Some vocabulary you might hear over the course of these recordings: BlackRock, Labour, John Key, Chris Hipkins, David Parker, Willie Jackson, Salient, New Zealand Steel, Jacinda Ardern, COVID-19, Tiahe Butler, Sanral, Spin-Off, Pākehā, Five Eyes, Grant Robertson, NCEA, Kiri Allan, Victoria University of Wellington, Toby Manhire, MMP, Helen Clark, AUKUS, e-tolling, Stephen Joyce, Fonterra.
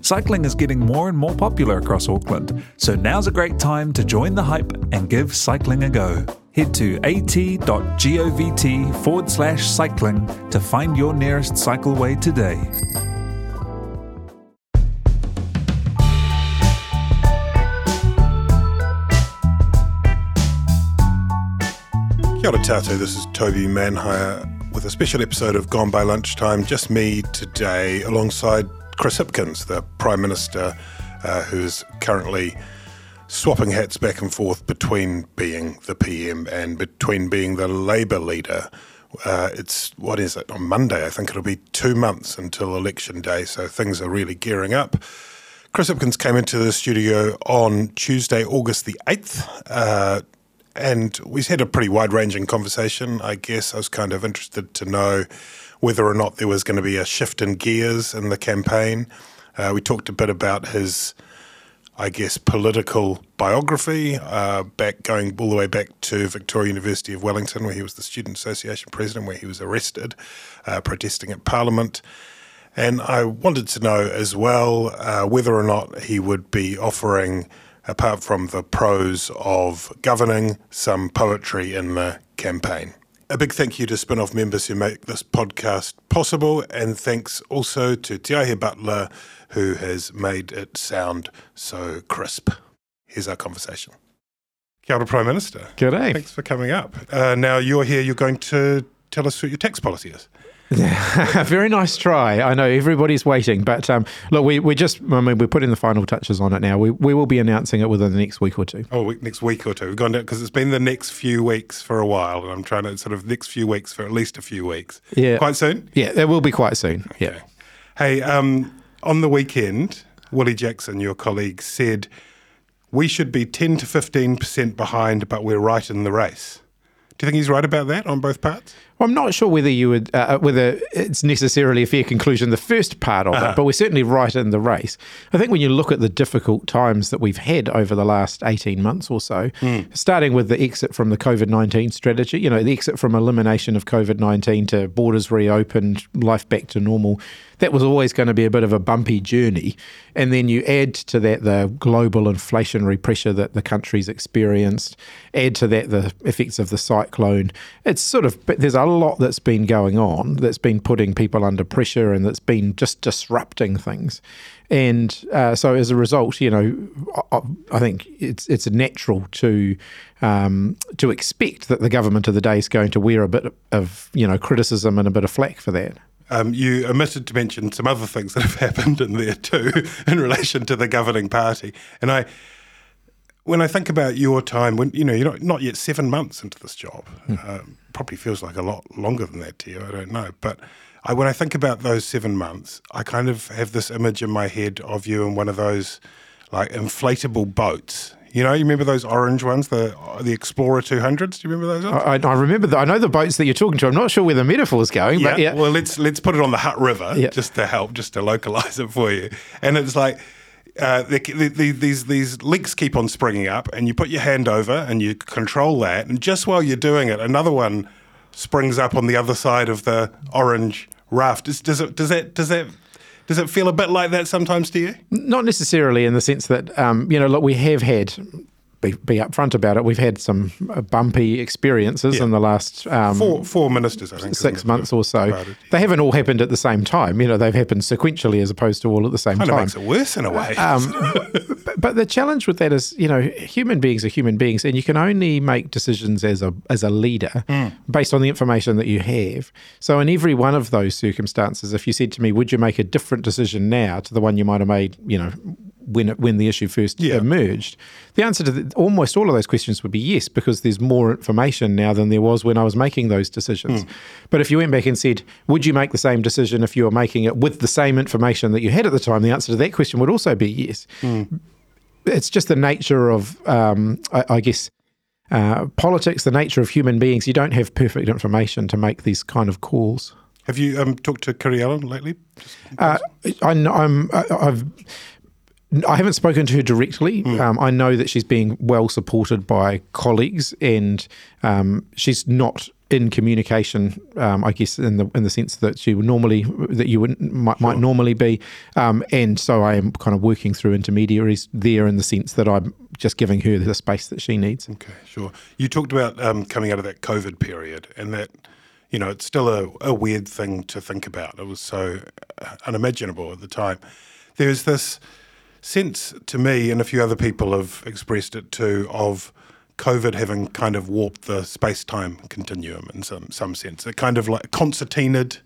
Cycling is getting more and more popular across Auckland, so now's a great time to join the hype and give cycling a go. Head to at.govt/cycling to find your nearest cycleway today. Kia ora tātou, this is Toby Manhire with a special episode of Gone by Lunchtime, just me today, alongside Chris Hipkins, the Prime Minister, who's currently swapping hats back and forth between being the PM and between being the Labour leader. What is it? On Monday, I think it'll be 2 months until Election Day, so things are really gearing up. Chris Hipkins came into the studio on Tuesday, August the 8th, and we had a pretty wide-ranging conversation, I guess. I was kind of interested to know whether or not there was going to be a shift in gears in the campaign. We talked a bit about his, I guess, political biography, going all the way back to Victoria University of Wellington, where he was the Student Association President, where he was arrested, protesting at Parliament. And I wanted to know as well whether or not he would be offering, apart from the prose of governing, some poetry in the campaign. A big thank you to Spin-Off members who make this podcast possible, and thanks also to Tiahe Butler, who has made it sound so crisp. Here's our conversation. Kia ora, Prime Minister. G'day. Thanks for coming up. Now you're here, you're going to tell us what your tax policy is. Yeah, very nice try. I know everybody's waiting, but look, we're putting the final touches on it now. We will be announcing it within the next week or two. We've gone down because it's been the next few weeks for a while, and I'm trying to sort of next few weeks for at least a few weeks. Yeah, quite soon. Yeah, that will be quite soon. Okay. Yeah. Hey, on the weekend, Willie Jackson, your colleague, said we should be 10 to 15% behind, but we're right in the race. Do you think he's right about that on both parts? Well, I'm not sure whether you would whether it's necessarily a fair conclusion, the first part of it, but we're certainly right in the race. I think when you look at the difficult times that we've had over the last 18 months or so, starting with the exit from the COVID-19 strategy, you know, the exit from elimination of COVID-19 to borders reopened, life back to normal, that was always going to be a bit of a bumpy journey. And then you add to that the global inflationary pressure that the country's experienced, add to that the effects of the cyclone. It's sort of, but there's a lot that's been going on that's been putting people under pressure and that's been just disrupting things. And so as a result, you know, I think it's natural to expect that the government of the day is going to wear a bit of, you know, criticism and a bit of flack for that. You omitted to mention some other things that have happened in there too in relation to the governing party. And when I think about your time, when you know, you're not yet 7 months into this job, probably feels like a lot longer than that to you, I don't know. But when I think about those 7 months, I kind of have this image in my head of you in one of those like inflatable boats. You know, you remember those orange ones, the Explorer 200s? Do you remember those ones? I remember that. I know the boats that you're talking to. I'm not sure where the metaphor's going, but yeah. Well, let's put it on the Hutt River just to localise it for you. And it's like these leaks keep on springing up, and you put your hand over and you control that, and just while you're doing it, another one springs up on the other side of the orange raft. Does it feel a bit like that sometimes to you? Not necessarily in the sense that, you know, look, we have had be upfront about it. We've had some bumpy experiences in the last four ministers, I think, 6 months or so. They haven't all happened at the same time. You know, they've happened sequentially as opposed to all at the same time. It makes it worse in a way. But the challenge with that is, you know, human beings are human beings, and you can only make decisions as a leader based on the information that you have. So in every one of those circumstances, if you said to me, "Would you make a different decision now to the one you might have made," you know, when the issue first emerged, the answer to almost all of those questions would be yes, because there's more information now than there was when I was making those decisions. But if you went back and said, would you make the same decision if you were making it with the same information that you had at the time, the answer to that question would also be yes. It's just the nature of, politics, the nature of human beings. You don't have perfect information to make these kind of calls. Have you talked to Kiri Allan lately? I haven't spoken to her directly. I know that she's being well supported by colleagues, and she's not in communication, I guess, in the sense that she would normally might normally be. And so I am kind of working through intermediaries there in the sense that I'm just giving her the space that she needs. Okay, sure. You talked about coming out of that COVID period, and that, you know, it's still a weird thing to think about. It was so unimaginable at the time. There's this sense to me, and a few other people have expressed it too, of COVID having kind of warped the space-time continuum in some sense. It kind of like concertinaed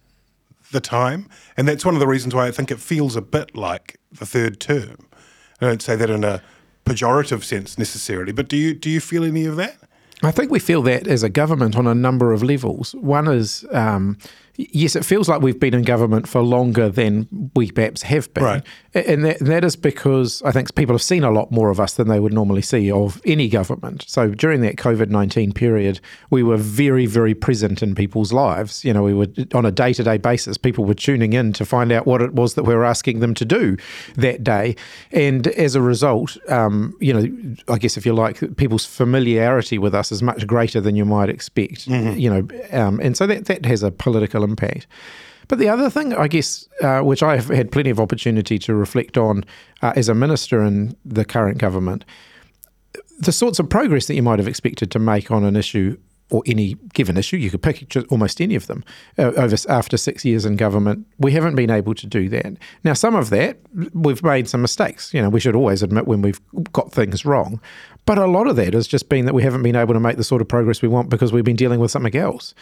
the time, and that's one of the reasons why I think it feels a bit like the third term. I don't say that in a pejorative sense necessarily, but do you feel any of that? I think we feel that as a government on a number of levels. One is, yes, it feels like we've been in government for longer than we perhaps have been. Right. And that is because I think people have seen a lot more of us than they would normally see of any government. So during that COVID-19 period, we were very, very present in people's lives. You know, we were on a day-to-day basis. People were tuning in to find out what it was that we were asking them to do that day. And as a result, you know, I guess if you like, people's familiarity with us is much greater than you might expect, you know, and so that has a political impact. But the other thing, I guess, which I have had plenty of opportunity to reflect on as a minister in the current government, the sorts of progress that you might have expected to make on an issue or any given issue, you could pick almost any of them, after 6 years in government, we haven't been able to do that. Now, some of that, we've made some mistakes. You know, we should always admit when we've got things wrong. But a lot of that has just been that we haven't been able to make the sort of progress we want because we've been dealing with something else.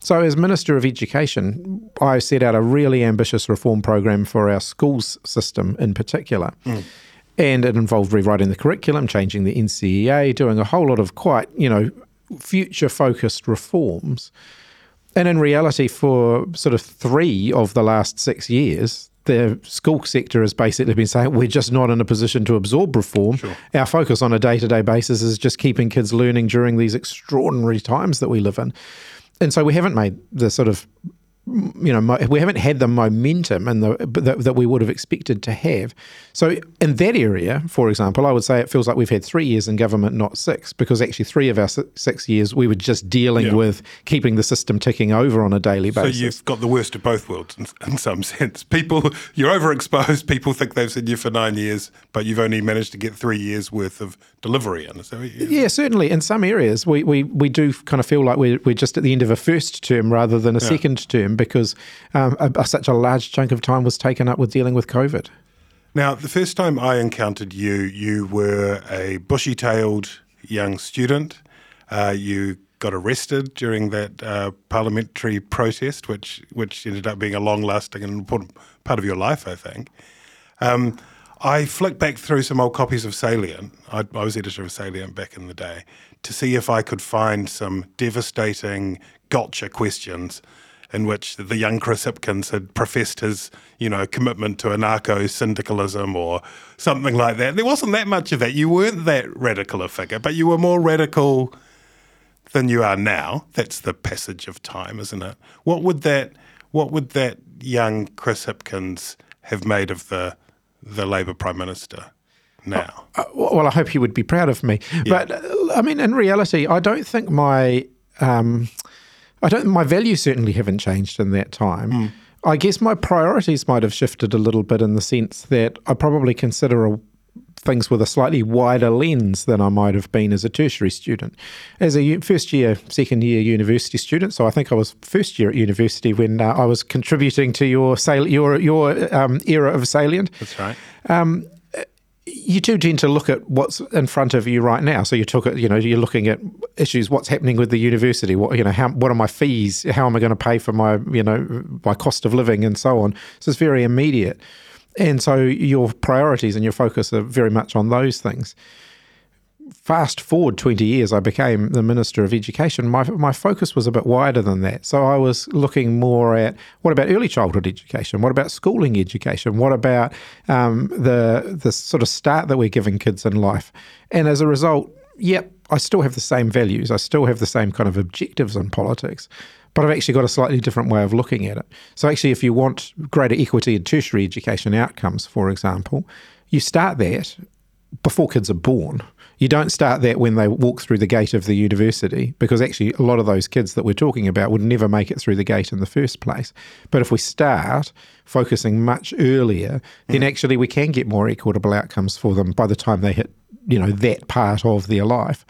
So as Minister of Education, I set out a really ambitious reform program for our schools system in particular. And it involved rewriting the curriculum, changing the NCEA, doing a whole lot of quite, you know, future-focused reforms. And in reality, for sort of 3 of the last 6 years, the school sector has basically been saying, we're just not in a position to absorb reform. Sure. Our focus on a day-to-day basis is just keeping kids learning during these extraordinary times that we live in. And so we haven't made the sort of, you know, we haven't had the momentum and that we would have expected to have. So in that area, for example, I would say it feels like we've had 3 years in government, not 6, because actually 3 of our 6 years we were just dealing with keeping the system ticking over on a daily basis. So you've got the worst of both worlds in some sense. People, you're overexposed. People think they've seen you for 9 years, but you've only managed to get 3 years worth of delivery. Yeah, certainly. In some areas, we do kind of feel like we're just at the end of a first term rather than a second term, because such a large chunk of time was taken up with dealing with COVID. Now, the first time I encountered you, you were a bushy-tailed young student. You got arrested during that parliamentary protest, which ended up being a long-lasting and important part of your life, I think. I flicked back through some old copies of Salient. I was editor of Salient back in the day, to see if I could find some devastating gotcha questions in which the young Chris Hipkins had professed his, you know, commitment to anarcho-syndicalism or something like that. There wasn't that much of that. You weren't that radical a figure, but you were more radical than you are now. That's the passage of time, isn't it? What would that young Chris Hipkins have made of the Labour Prime Minister now? Well, I hope he would be proud of me. Yeah. But, I mean, in reality, I don't think my values certainly haven't changed in that time. I guess my priorities might have shifted a little bit in the sense that I probably consider things with a slightly wider lens than I might have been as a tertiary student. As a first year, second year university student, so I think I was first year at university when I was contributing to your era of Salient. That's right. You do tend to look at what's in front of you right now. So you're looking at issues, what's happening with the university, what are my fees, how am I going to pay for my cost of living and so on. So it's very immediate. And so your priorities and your focus are very much on those things. Fast forward 20 years, I became the Minister of Education. My focus was a bit wider than that. So I was looking more at, what about early childhood education? What about schooling education? What about the sort of start that we're giving kids in life? And as a result, yep, I still have the same values. I still have the same kind of objectives in politics, but I've actually got a slightly different way of looking at it. So actually, if you want greater equity in tertiary education outcomes, for example, you start that before kids are born. You don't start that when they walk through the gate of the university, because actually a lot of those kids that we're talking about would never make it through the gate in the first place. But if we start focusing much earlier, then actually we can get more equitable outcomes for them by the time they hit, that part of their life.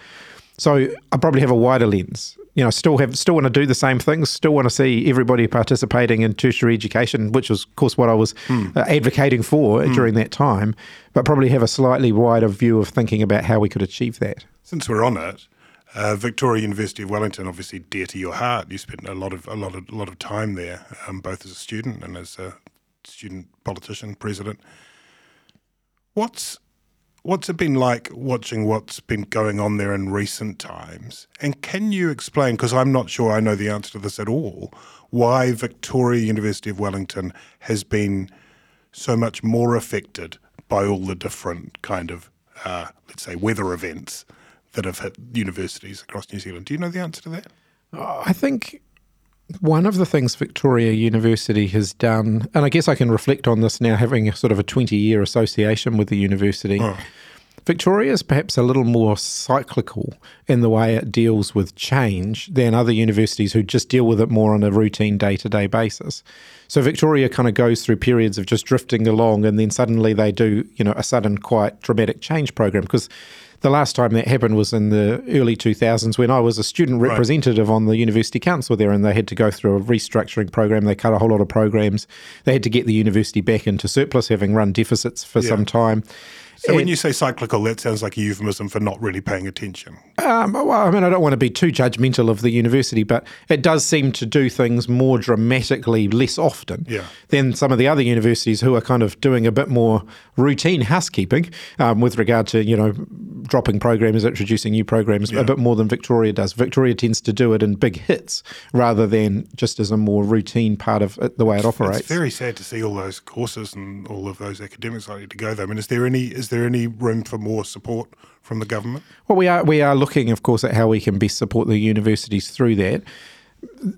So I probably have a wider lens. Still want to do the same things, still want to see everybody participating in tertiary education, which was, of course, what I was advocating for during that time, but probably have a slightly wider view of thinking about how we could achieve that. Since we're on it, Victoria University of Wellington, obviously dear to your heart. You spent a lot of time there, both as a student and as a student politician, president. What's it been like watching what's been going on there in recent times? And can you explain, because I'm not sure I know the answer to this at all, why Victoria University of Wellington has been so much more affected by all the different kind of, let's say, weather events that have hit universities across New Zealand? Do you know the answer to that? I think one of the things Victoria University has done, and I guess I can reflect on this now having a sort of a 20-year association with the university, Victoria is perhaps a little more cyclical in the way it deals with change than other universities who just deal with it more on a routine day-to-day basis. So Victoria kind of goes through periods of just drifting along, and then suddenly they do, a sudden quite dramatic change program, because the last time that happened was in the early 2000s when I was a student representative on the university council there, and they had to go through a restructuring program. They cut a whole lot of programs. They had to get the university back into surplus, having run deficits for some time. So when you say cyclical, that sounds like a euphemism for not really paying attention. Well, I mean, I don't want to be too judgmental of the university, but it does seem to do things more dramatically less often than some of the other universities who are kind of doing a bit more routine housekeeping with regard to, dropping programs, introducing new programs, a bit more than Victoria does. Victoria tends to do it in big hits rather than just as a more routine part of it, the way it operates. It's very sad to see all those courses and all of those academics likely to go there. I mean, is there any room for more support from the government? Well, we are looking, of course, at how we can best support the universities through that.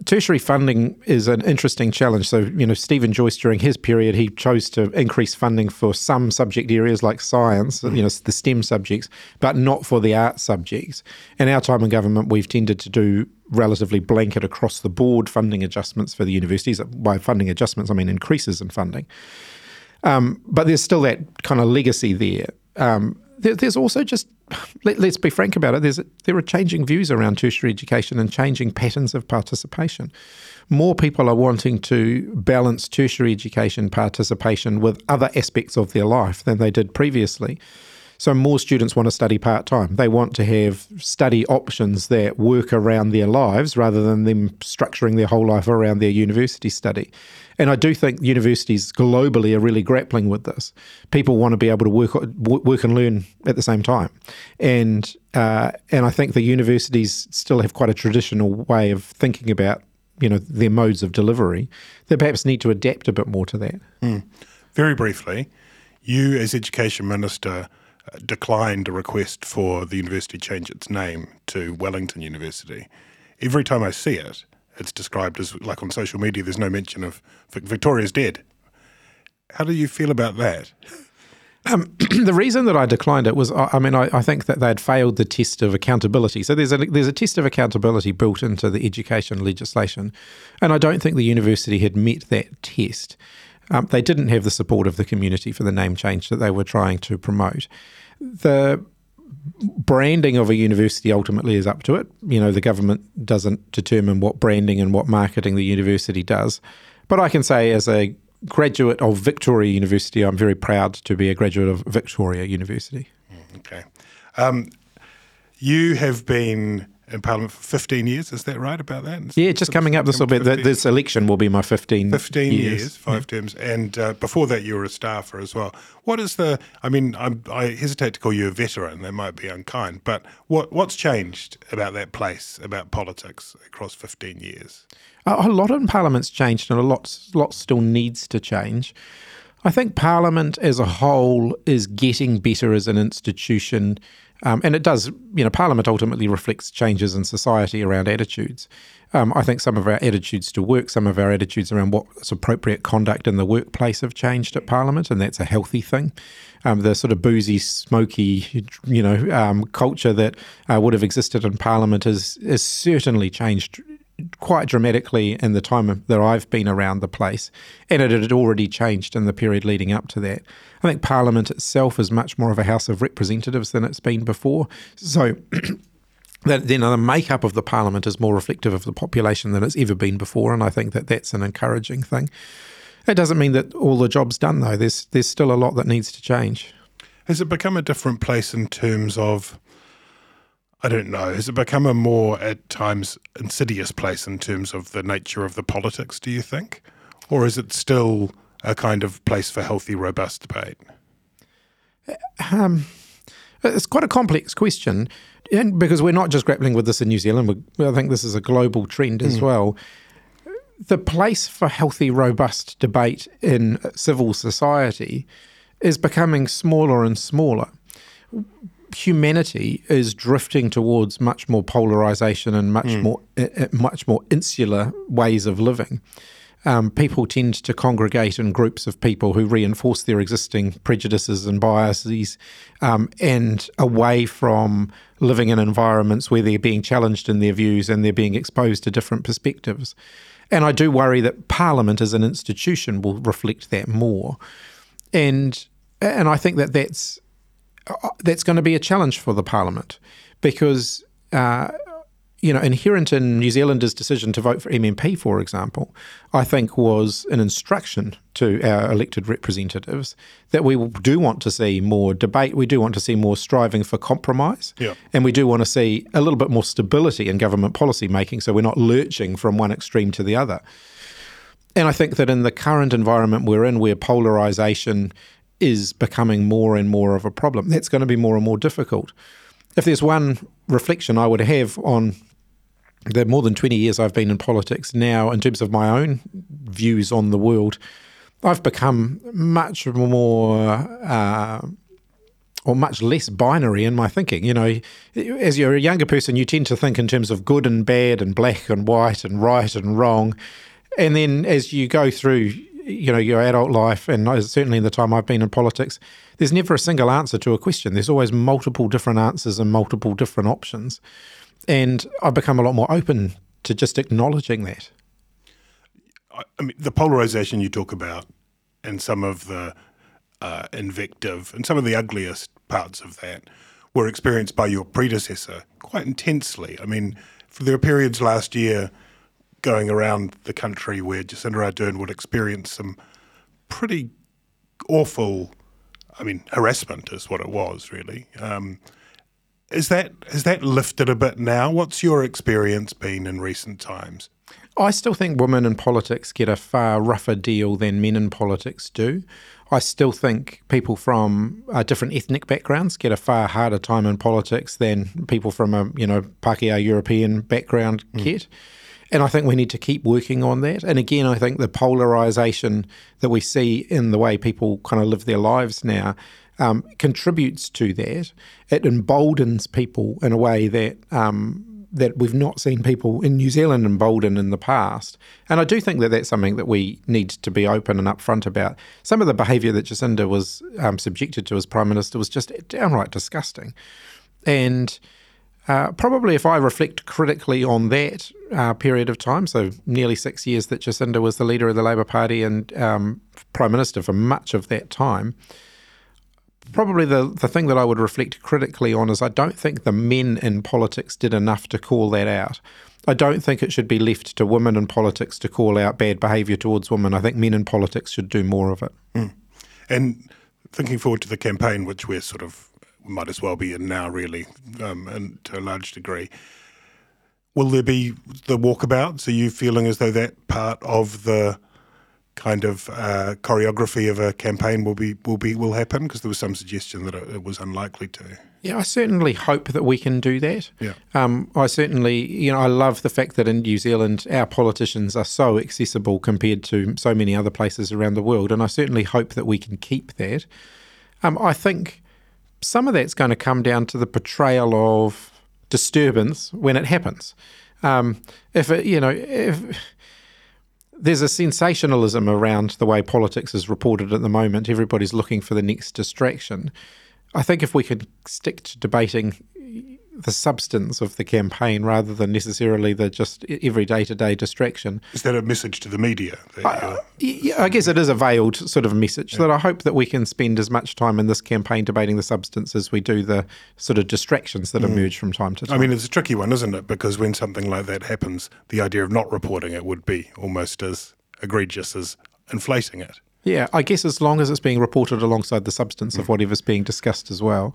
Tertiary funding is an interesting challenge. So, Stephen Joyce, during his period, he chose to increase funding for some subject areas like science, the STEM subjects, but not for the art subjects. In our time in government, we've tended to do relatively blanket across the board funding adjustments for the universities. By funding adjustments, I mean increases in funding. But there's still that kind of legacy there. There's also just, let's be frank about it, there are changing views around tertiary education and changing patterns of participation. More people are wanting to balance tertiary education participation with other aspects of their life than they did previously. So more students want to study part-time. They want to have study options that work around their lives rather than them structuring their whole life around their university study. And I do think universities globally are really grappling with this. People want to be able to work and learn at the same time. And I think the universities still have quite a traditional way of thinking about, their modes of delivery. They perhaps need to adapt a bit more to that. Very briefly, you as Education Minister declined a request for the university to change its name to Wellington University. Every time I see it, it's described as, like on social media, there's no mention of Victoria's dead. How do you feel about that? The reason that I declined it was, I think that they'd failed the test of accountability. So there's a test of accountability built into the education legislation, and I don't think the university had met that test. They didn't have the support of the community for the name change that they were trying to promote. The branding of a university ultimately is up to it. You know, the government doesn't determine what branding and what marketing the university does. But I can say as a graduate of Victoria University, I'm very proud to be a graduate of Victoria University. Okay. You have been in Parliament for 15 years, is that right about that? Yeah, just coming up, this election will be my 15 years, five terms, and before that you were a staffer as well. What is the, I hesitate to call you a veteran, that might be unkind, but what's changed about that place, about politics across 15 years? A lot in Parliament's changed and a lot still needs to change. I think Parliament as a whole is getting better as an institution. And it does, you know, Parliament ultimately reflects changes in society around attitudes. I think some of our attitudes to work, some of our attitudes around what's appropriate conduct in the workplace have changed at Parliament, and that's a healthy thing. The sort of boozy, smoky, culture that would have existed in Parliament is certainly changed quite dramatically in the time that I've been around the place, and it had already changed in the period leading up to that. I think Parliament itself is much more of a House of Representatives than it's been before. So then the makeup of the Parliament is more reflective of the population than it's ever been before, and I think that that's an encouraging thing. It doesn't mean that all the job's done, though. There's still a lot that needs to change. Has it become a different place in terms of, I don't know, has it become a more, at times, insidious place in terms of the nature of the politics, do you think? Or is it still a kind of place for healthy, robust debate? It's quite a complex question, and because we're not just grappling with this in New Zealand. I think this is a global trend as well. The place for healthy, robust debate in civil society is becoming smaller and smaller. Humanity is drifting towards much more polarisation and much more insular ways of living. People tend to congregate in groups of people who reinforce their existing prejudices and biases, and away from living in environments where they're being challenged in their views and they're being exposed to different perspectives. And I do worry that Parliament as an institution will reflect that more. And I think that that's going to be a challenge for the Parliament because, inherent in New Zealanders' decision to vote for MMP, for example, I think was an instruction to our elected representatives that we do want to see more debate, we do want to see more striving for compromise, and we do want to see a little bit more stability in government policy making so we're not lurching from one extreme to the other. And I think that in the current environment we're in, where polarisation is becoming more and more of a problem, that's going to be more and more difficult. If there's one reflection I would have on the more than 20 years I've been in politics now, in terms of my own views on the world, I've become much more or much less binary in my thinking. You know, as you're a younger person, you tend to think in terms of good and bad and black and white and right and wrong. And then as you go through your adult life, and certainly in the time I've been in politics, there's never a single answer to a question. There's always multiple different answers and multiple different options. And I've become a lot more open to just acknowledging that. I mean, the polarisation you talk about and some of the invective and some of the ugliest parts of that were experienced by your predecessor quite intensely. I mean, there were periods last year going around the country where Jacinda Ardern would experience some pretty awful, harassment is what it was really. Has that lifted a bit now? What's your experience been in recent times? I still think women in politics get a far rougher deal than men in politics do. I still think people from different ethnic backgrounds get a far harder time in politics than people from a Pākehā European background get. And I think we need to keep working on that. And again, I think the polarisation that we see in the way people kind of live their lives now contributes to that. It emboldens people in a way that that we've not seen people in New Zealand emboldened in the past. And I do think that that's something that we need to be open and upfront about. Some of the behaviour that Jacinda was subjected to as Prime Minister was just downright disgusting. And Probably if I reflect critically on that period of time, so nearly 6 years that Jacinda was the leader of the Labour Party and Prime Minister for much of that time, probably the thing that I would reflect critically on is I don't think the men in politics did enough to call that out. I don't think it should be left to women in politics to call out bad behaviour towards women. I think men in politics should do more of it. Mm. And thinking forward to the campaign, which we're sort of might as well be in now, really, and to a large degree, will there be the walkabouts? Are you feeling as though that part of the kind of choreography of a campaign will happen? Because there was some suggestion that it was unlikely to. Yeah, I certainly hope that we can do that. Yeah. I certainly, I love the fact that in New Zealand our politicians are so accessible compared to so many other places around the world, and I certainly hope that we can keep that. I think some of that's going to come down to the portrayal of disturbance when it happens. If there's a sensationalism around the way politics is reported at the moment, everybody's looking for the next distraction. I think if we could stick to debating the substance of the campaign rather than necessarily the just every day-to-day distraction. Is that a message to the media? I guess it is a veiled sort of message that I hope that we can spend as much time in this campaign debating the substance as we do the sort of distractions that emerge from time to time. I mean, it's a tricky one, isn't it? Because when something like that happens, the idea of not reporting it would be almost as egregious as inflating it. Yeah, I guess as long as it's being reported alongside the substance of whatever's being discussed as well.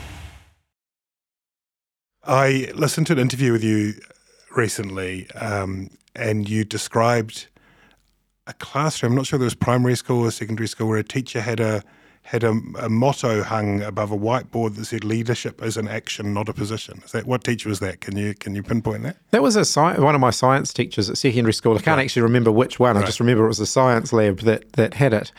I listened to an interview with you recently and you described a classroom, I'm not sure if it was primary school or secondary school, where a teacher had a motto hung above a whiteboard that said leadership is an action, not a position. Is that, what teacher was that? Can you pinpoint that? That was one of my science teachers at secondary school. I can't actually remember which one. Right. I just remember it was a science lab that had it.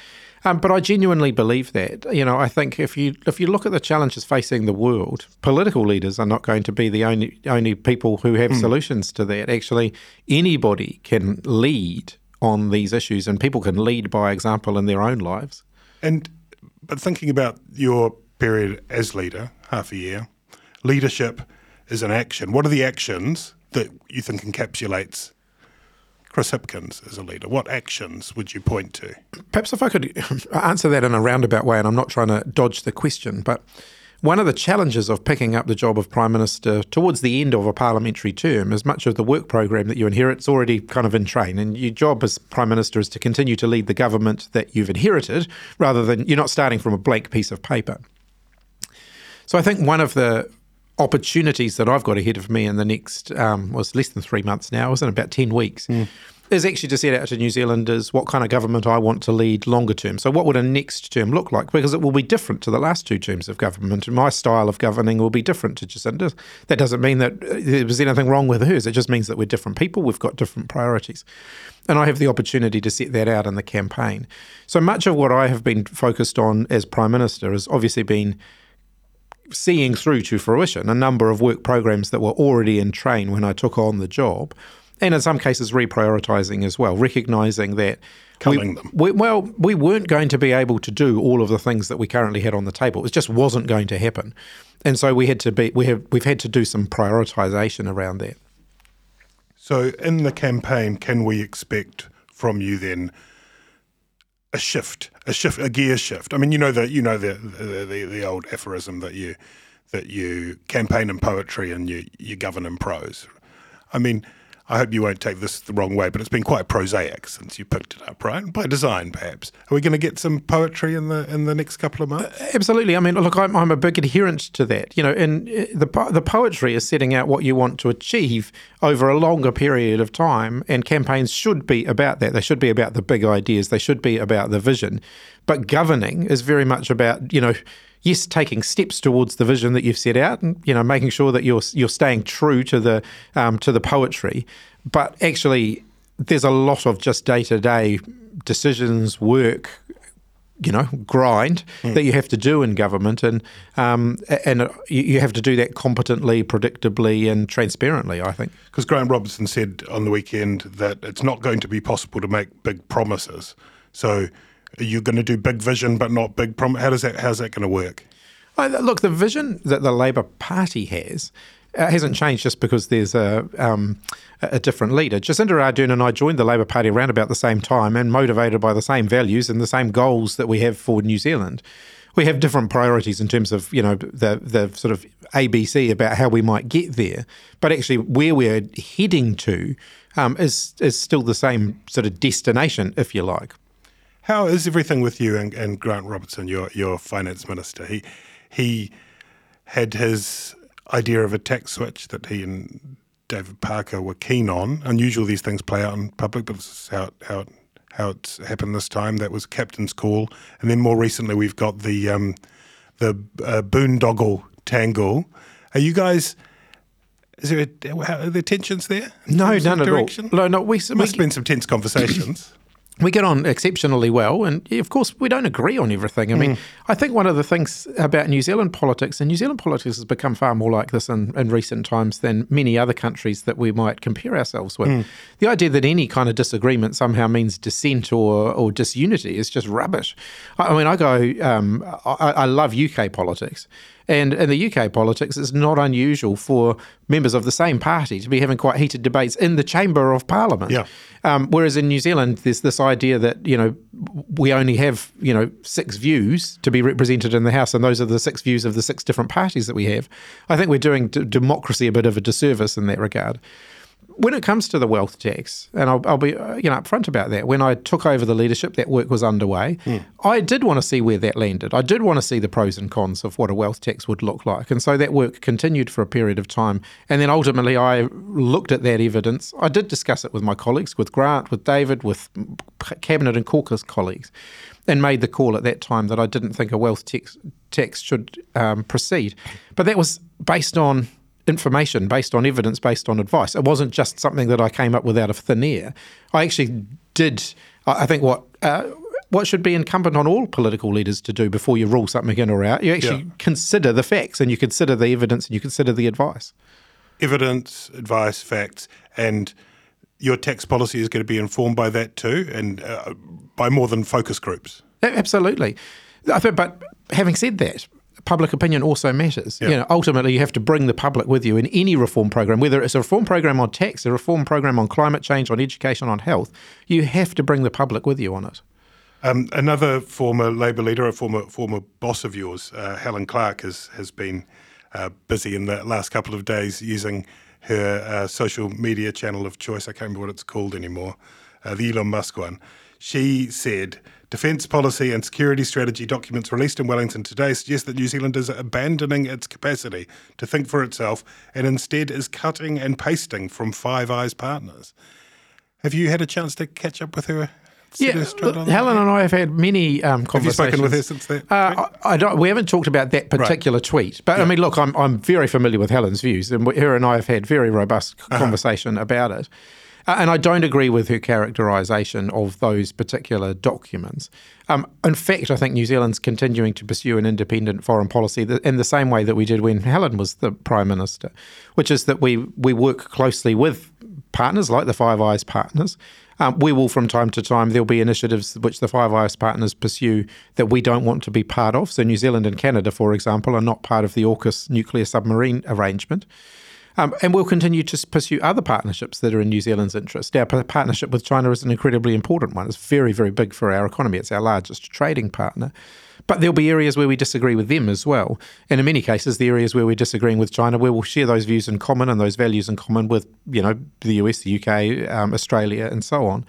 But I genuinely believe that. I think if you look at the challenges facing the world, political leaders are not going to be the only people who have solutions to that. Actually, anybody can lead on these issues, and people can lead by example in their own lives. But thinking about your period as leader, half a year, leadership is an action. What are the actions that you think encapsulates Chris Hipkins as a leader? What actions would you point to? Perhaps if I could answer that in a roundabout way, and I'm not trying to dodge the question, but one of the challenges of picking up the job of Prime Minister towards the end of a parliamentary term is much of the work programme that you inherit is already kind of in train, and your job as Prime Minister is to continue to lead the government that you've inherited rather than, you're not starting from a blank piece of paper. So I think one of the opportunities that I've got ahead of me in the next, it's less than 3 months now, it's in about 10 weeks, is actually to set out to New Zealanders what kind of government I want to lead longer term. So what would a next term look like? Because it will be different to the last two terms of government. My style of governing will be different to Jacinda's. That doesn't mean that there was anything wrong with hers. It just means that we're different people. We've got different priorities. And I have the opportunity to set that out in the campaign. So much of what I have been focused on as Prime Minister has obviously been seeing through to fruition a number of work programs that were already in train when I took on the job, and in some cases reprioritising as well, recognising that we weren't going to be able to do all of the things that we currently had on the table. It just wasn't going to happen, and so we've had to do some prioritisation around that. So in the campaign, can we expect from you then a gear shift? I mean, the old aphorism that you campaign in poetry and you govern in prose. I mean, I hope you won't take this the wrong way, but it's been quite prosaic since you picked it up, right? By design, perhaps. Are we going to get some poetry in the next couple of months? Absolutely. I mean, look, I'm a big adherent to that. And the poetry is setting out what you want to achieve over a longer period of time, and campaigns should be about that. They should be about the big ideas. They should be about the vision. But governing is very much about, yes, taking steps towards the vision that you've set out, and you know, making sure that you're staying true to the poetry, but actually there's a lot of just day-to-day decisions, work, you know, grind that you have to do in government, and you have to do that competently, predictably and transparently, I think. Because Grant Robertson said on the weekend that it's not going to be possible to make big promises. So you're going to do big vision but not big promise. How's that going to work? Look, the vision that the Labour Party has hasn't changed just because there's a different leader. Jacinda Ardern and I joined the Labour Party around about the same time and motivated by the same values and the same goals that we have for New Zealand. We have different priorities in terms of, you know, the sort of ABC about how we might get there, but actually where we're heading to is still the same sort of destination, if you like. How is everything with you and Grant Robertson, your finance minister? He had his idea of a tax switch that he and David Parker were keen on. Unusual these things play out in public, but this is how it's happened this time. That was Captain's Call. And then more recently we've got the boondoggle tangle. Are you guys... are there tensions there? No, none at all. No, no, must have been some tense conversations. We get on exceptionally well, and of course we don't agree on everything. I mean, I think one of the things about New Zealand politics, and New Zealand politics has become far more like this in recent times than many other countries that we might compare ourselves with. The idea that any kind of disagreement somehow means dissent or disunity is just rubbish. I mean, I go, I love UK politics. And in the UK politics, it's not unusual for members of the same party to be having quite heated debates in the Chamber of Parliament. Yeah. Whereas in New Zealand, there's this idea that, you know, we only have, you know, six views to be represented in the House, and those are the six views of the six different parties that we have. I think we're doing democracy a bit of a disservice in that regard. When it comes to the wealth tax, and I'll be, you know, upfront about that, when I took over the leadership, that work was underway. I did want to see where that landed. I did want to see the pros and cons of what a wealth tax would look like. And so that work continued for a period of time. And then ultimately I looked at that evidence. I did discuss it with my colleagues, with Grant, with David, with Cabinet and Caucus colleagues, and made the call at that time that I didn't think a wealth tax should proceed. But that was based on information, based on evidence, based on advice. It wasn't just something that I came up with out of thin air. I actually did, I think, what should be incumbent on all political leaders to do before you rule something in or out. You actually consider the facts, and you consider the evidence, and you consider the advice. Evidence, advice, facts, and your tax policy is going to be informed by that too, and by more than focus groups. Absolutely. But having said that, public opinion also matters. Yeah. You know, ultimately, you have to bring the public with you in any reform program, whether it's a reform program on tax, a reform program on climate change, on education, on health. You have to bring the public with you on it. Another former Labour leader, a former boss of yours, Helen Clark, has been busy in the last couple of days using her social media channel of choice. I can't remember what it's called anymore, the Elon Musk one. She said, defence policy and security strategy documents released in Wellington today suggest that New Zealand is abandoning its capacity to think for itself and instead is cutting and pasting from Five Eyes partners. Have you had a chance to catch up with her? Helen and I have had many conversations. Have you spoken with her since that? We haven't talked about that particular tweet. But I mean, look, I'm very familiar with Helen's views, and her and I have had very robust conversation about it. And I don't agree with her characterisation of those particular documents. In fact, I think New Zealand's continuing to pursue an independent foreign policy in the same way that we did when Helen was the Prime Minister, which is that we work closely with partners like the Five Eyes partners. We will, from time to time, there'll be initiatives which the Five Eyes partners pursue that we don't want to be part of. So New Zealand and Canada, for example, are not part of the AUKUS nuclear submarine arrangement. And we'll continue to pursue other partnerships that are in New Zealand's interest. Our partnership with China is an incredibly important one. It's very, very big for our economy. It's our largest trading partner. But there'll be areas where we disagree with them as well. And in many cases, the areas where we're disagreeing with China, where we'll share those views in common and those values in common with, you know, the US, the UK, Australia, and so on.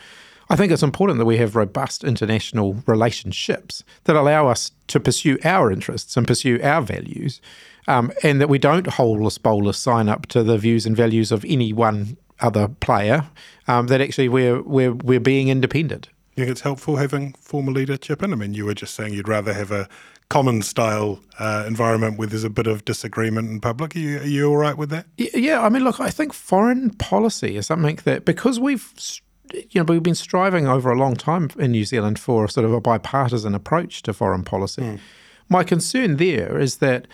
I think it's important that we have robust international relationships that allow us to pursue our interests and pursue our values, and that we don't holus-bolus sign up to the views and values of any one other player, that actually we're being independent. Do you think it's helpful having formal leadership in? I mean, you were just saying you'd rather have a common style environment where there's a bit of disagreement in public. Are you all right with that? Yeah, I mean, look, I think foreign policy is something that, because we've been striving over a long time in New Zealand for sort of a bipartisan approach to foreign policy. Mm. My concern there is that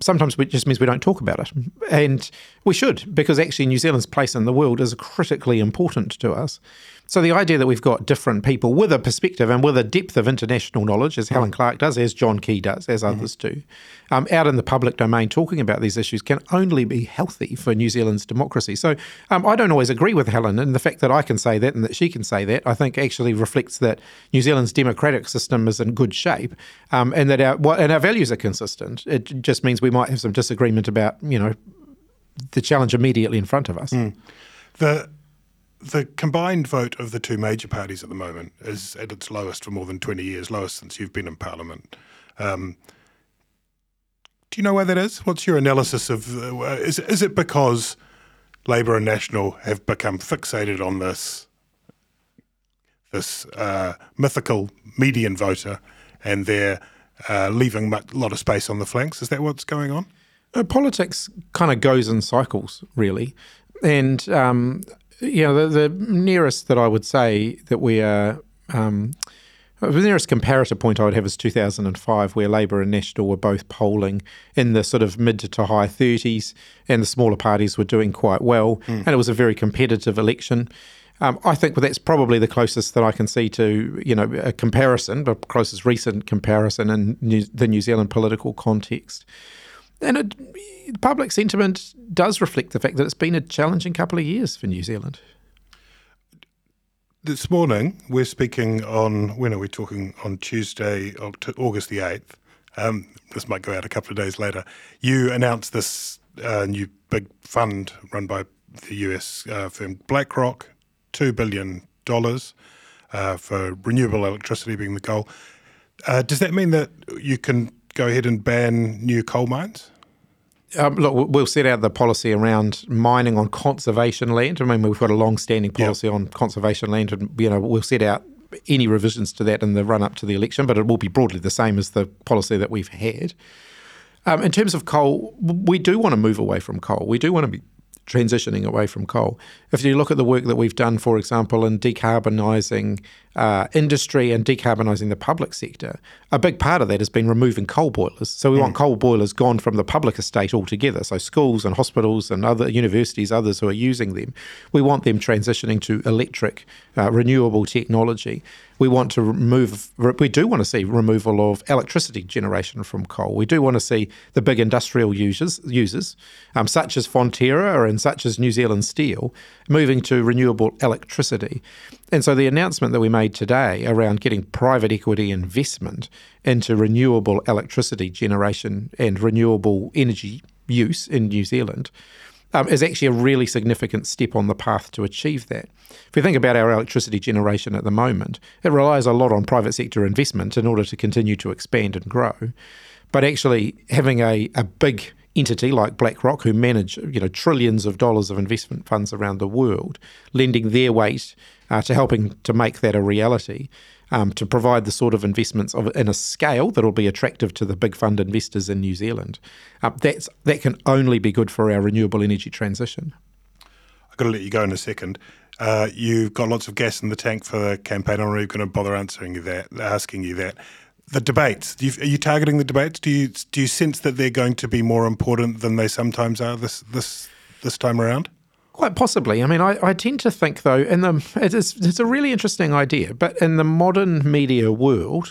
sometimes it just means we don't talk about it. And we should, because actually New Zealand's place in the world is critically important to us. So the idea that we've got different people with a perspective and with a depth of international knowledge, as Helen Clark does, as John Key does, as others do, out in the public domain talking about these issues can only be healthy for New Zealand's democracy. So I don't always agree with Helen, and the fact that I can say that and that she can say that, I think actually reflects that New Zealand's democratic system is in good shape, and that our values are consistent. It just means we might have some disagreement about, the challenge immediately in front of us. Mm. The combined vote of the two major parties at the moment is at its lowest for more than 20 years, lowest since you've been in Parliament. Do you know why that is? What's your analysis of is it because Labour and National have become fixated on this mythical median voter and they're leaving a lot of space on the flanks? Is that what's going on? Politics kind of goes in cycles, really. And the nearest that I would say that we are, the nearest comparator point I would have is 2005, where Labour and National were both polling in the sort of mid to high 30s, and the smaller parties were doing quite well, and it was a very competitive election. I think that's probably the closest that I can see to, a comparison, the closest recent comparison in the New Zealand political context. And public sentiment does reflect the fact that it's been a challenging couple of years for New Zealand. This morning, we're speaking on Tuesday, August the 8th. This might go out a couple of days later. You announced this new big fund run by the US firm BlackRock, $2 billion for renewable electricity being the goal. Does that mean that you can go ahead and ban new coal mines? Look, we'll set out the policy around mining on conservation land. I mean, we've got a long-standing policy on conservation land, and we'll set out any revisions to that in the run-up to the election, but it will be broadly the same as the policy that we've had. In terms of coal, we do want to move away from coal. We do want to be transitioning away from coal. If you look at the work that we've done, for example, in decarbonising industry and decarbonising the public sector, a big part of that has been removing coal boilers. So we want coal boilers gone from the public estate altogether. So schools and hospitals and other universities, others who are using them, we want them transitioning to electric, renewable technology. We want to see removal of electricity generation from coal. We do want to see the big industrial users such as Fonterra and such as New Zealand Steel, moving to renewable electricity. And so the announcement that we made today around getting private equity investment into renewable electricity generation and renewable energy use in New Zealand is actually a really significant step on the path to achieve that. If you think about our electricity generation at the moment, it relies a lot on private sector investment in order to continue to expand and grow. But actually having a big entity like BlackRock, who manage trillions of dollars of investment funds around the world, lending their weight to helping to make that a reality, to provide the sort of investments in a scale that will be attractive to the big fund investors in New Zealand. That can only be good for our renewable energy transition. I've got to let you go in a second. You've got lots of gas in the tank for the campaign. I'm not going to bother asking you that. The debates. Are you targeting the debates? Do you sense that they're going to be more important than they sometimes are this time around? Quite possibly. I mean, I tend to think, though, it's a really interesting idea, but in the modern media world,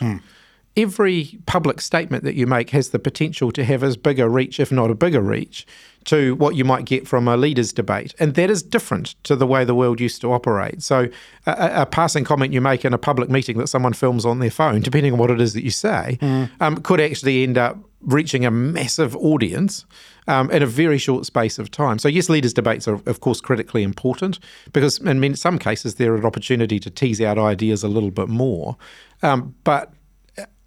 every public statement that you make has the potential to have as big a reach, if not a bigger reach, to what you might get from a leaders' debate. And that is different to the way the world used to operate. So a passing comment you make in a public meeting that someone films on their phone, depending on what it is that you say, could actually end up reaching a massive audience in a very short space of time. So yes, leaders' debates are, of course, critically important because in some cases they're an opportunity to tease out ideas a little bit more. But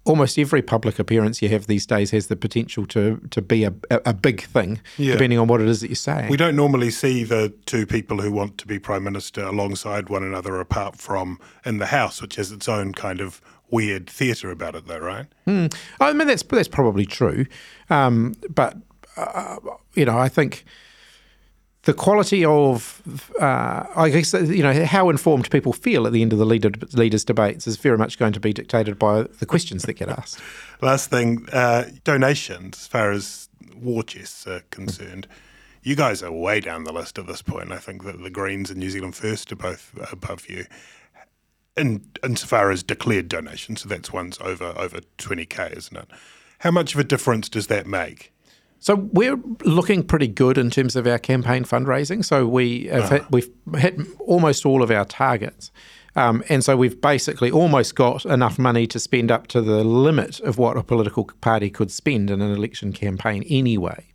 almost every public appearance you have these days has the potential to be a big thing, depending on what it is that you're saying. We don't normally see the two people who want to be Prime Minister alongside one another apart from in the House, which has its own kind of weird theatre about it though, right? I mean, that's probably true. But I think the quality of, how informed people feel at the end of the leaders' debates is very much going to be dictated by the questions that get asked. Last thing, donations, as far as war chests are concerned. You guys are way down the list at this point. I think that the Greens and New Zealand First are both above you. And insofar as declared donations, so that's one's over 20K, isn't it? How much of a difference does that make? So we're looking pretty good in terms of our campaign fundraising. So we've hit almost all of our targets. And so we've basically almost got enough money to spend up to the limit of what a political party could spend in an election campaign anyway.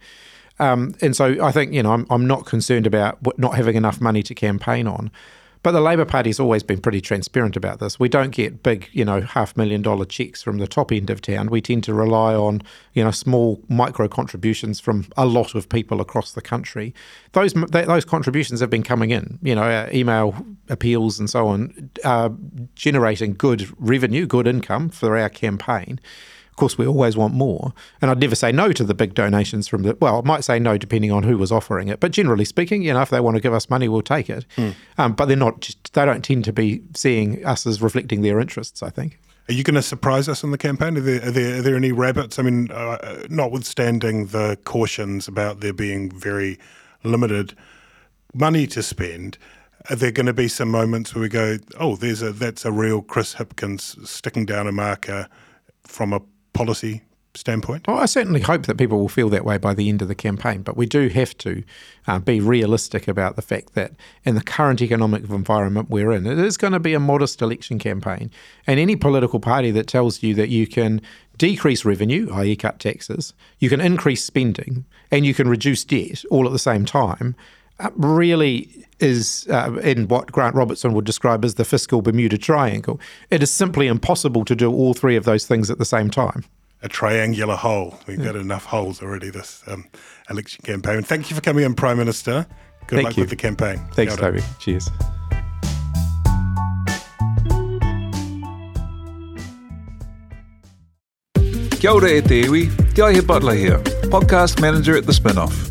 And so I think, I'm not concerned about not having enough money to campaign on. But the Labour Party's always been pretty transparent about this. We don't get big, $500,000 cheques from the top end of town. We tend to rely on, small micro contributions from a lot of people across the country. Those contributions have been coming in. Our email appeals and so on are generating good revenue, good income for our campaign. Of course, we always want more. And I'd never say no to the big donations I might say no depending on who was offering it. But generally speaking, if they want to give us money, we'll take it. But they don't tend to be seeing us as reflecting their interests, I think. Are you going to surprise us on the campaign? Are there any rabbits? I mean, notwithstanding the cautions about there being very limited money to spend, are there going to be some moments where we go, oh, that's a real Chris Hipkins sticking down a marker from a policy standpoint? Well, I certainly hope that people will feel that way by the end of the campaign, but we do have to be realistic about the fact that in the current economic environment we're in, it is going to be a modest election campaign. And any political party that tells you that you can decrease revenue, i.e. cut taxes, you can increase spending, and you can reduce debt all at the same time, really is in what Grant Robertson would describe as the fiscal Bermuda Triangle. It is simply impossible to do all three of those things at the same time. A triangular hole. We've got enough holes already this election campaign. Thank you for coming in, Prime Minister. Good luck with the campaign. Thanks, Toby. Cheers. Kia ora e te iwi. Tiahe Butler here, podcast manager at the Spin-Off.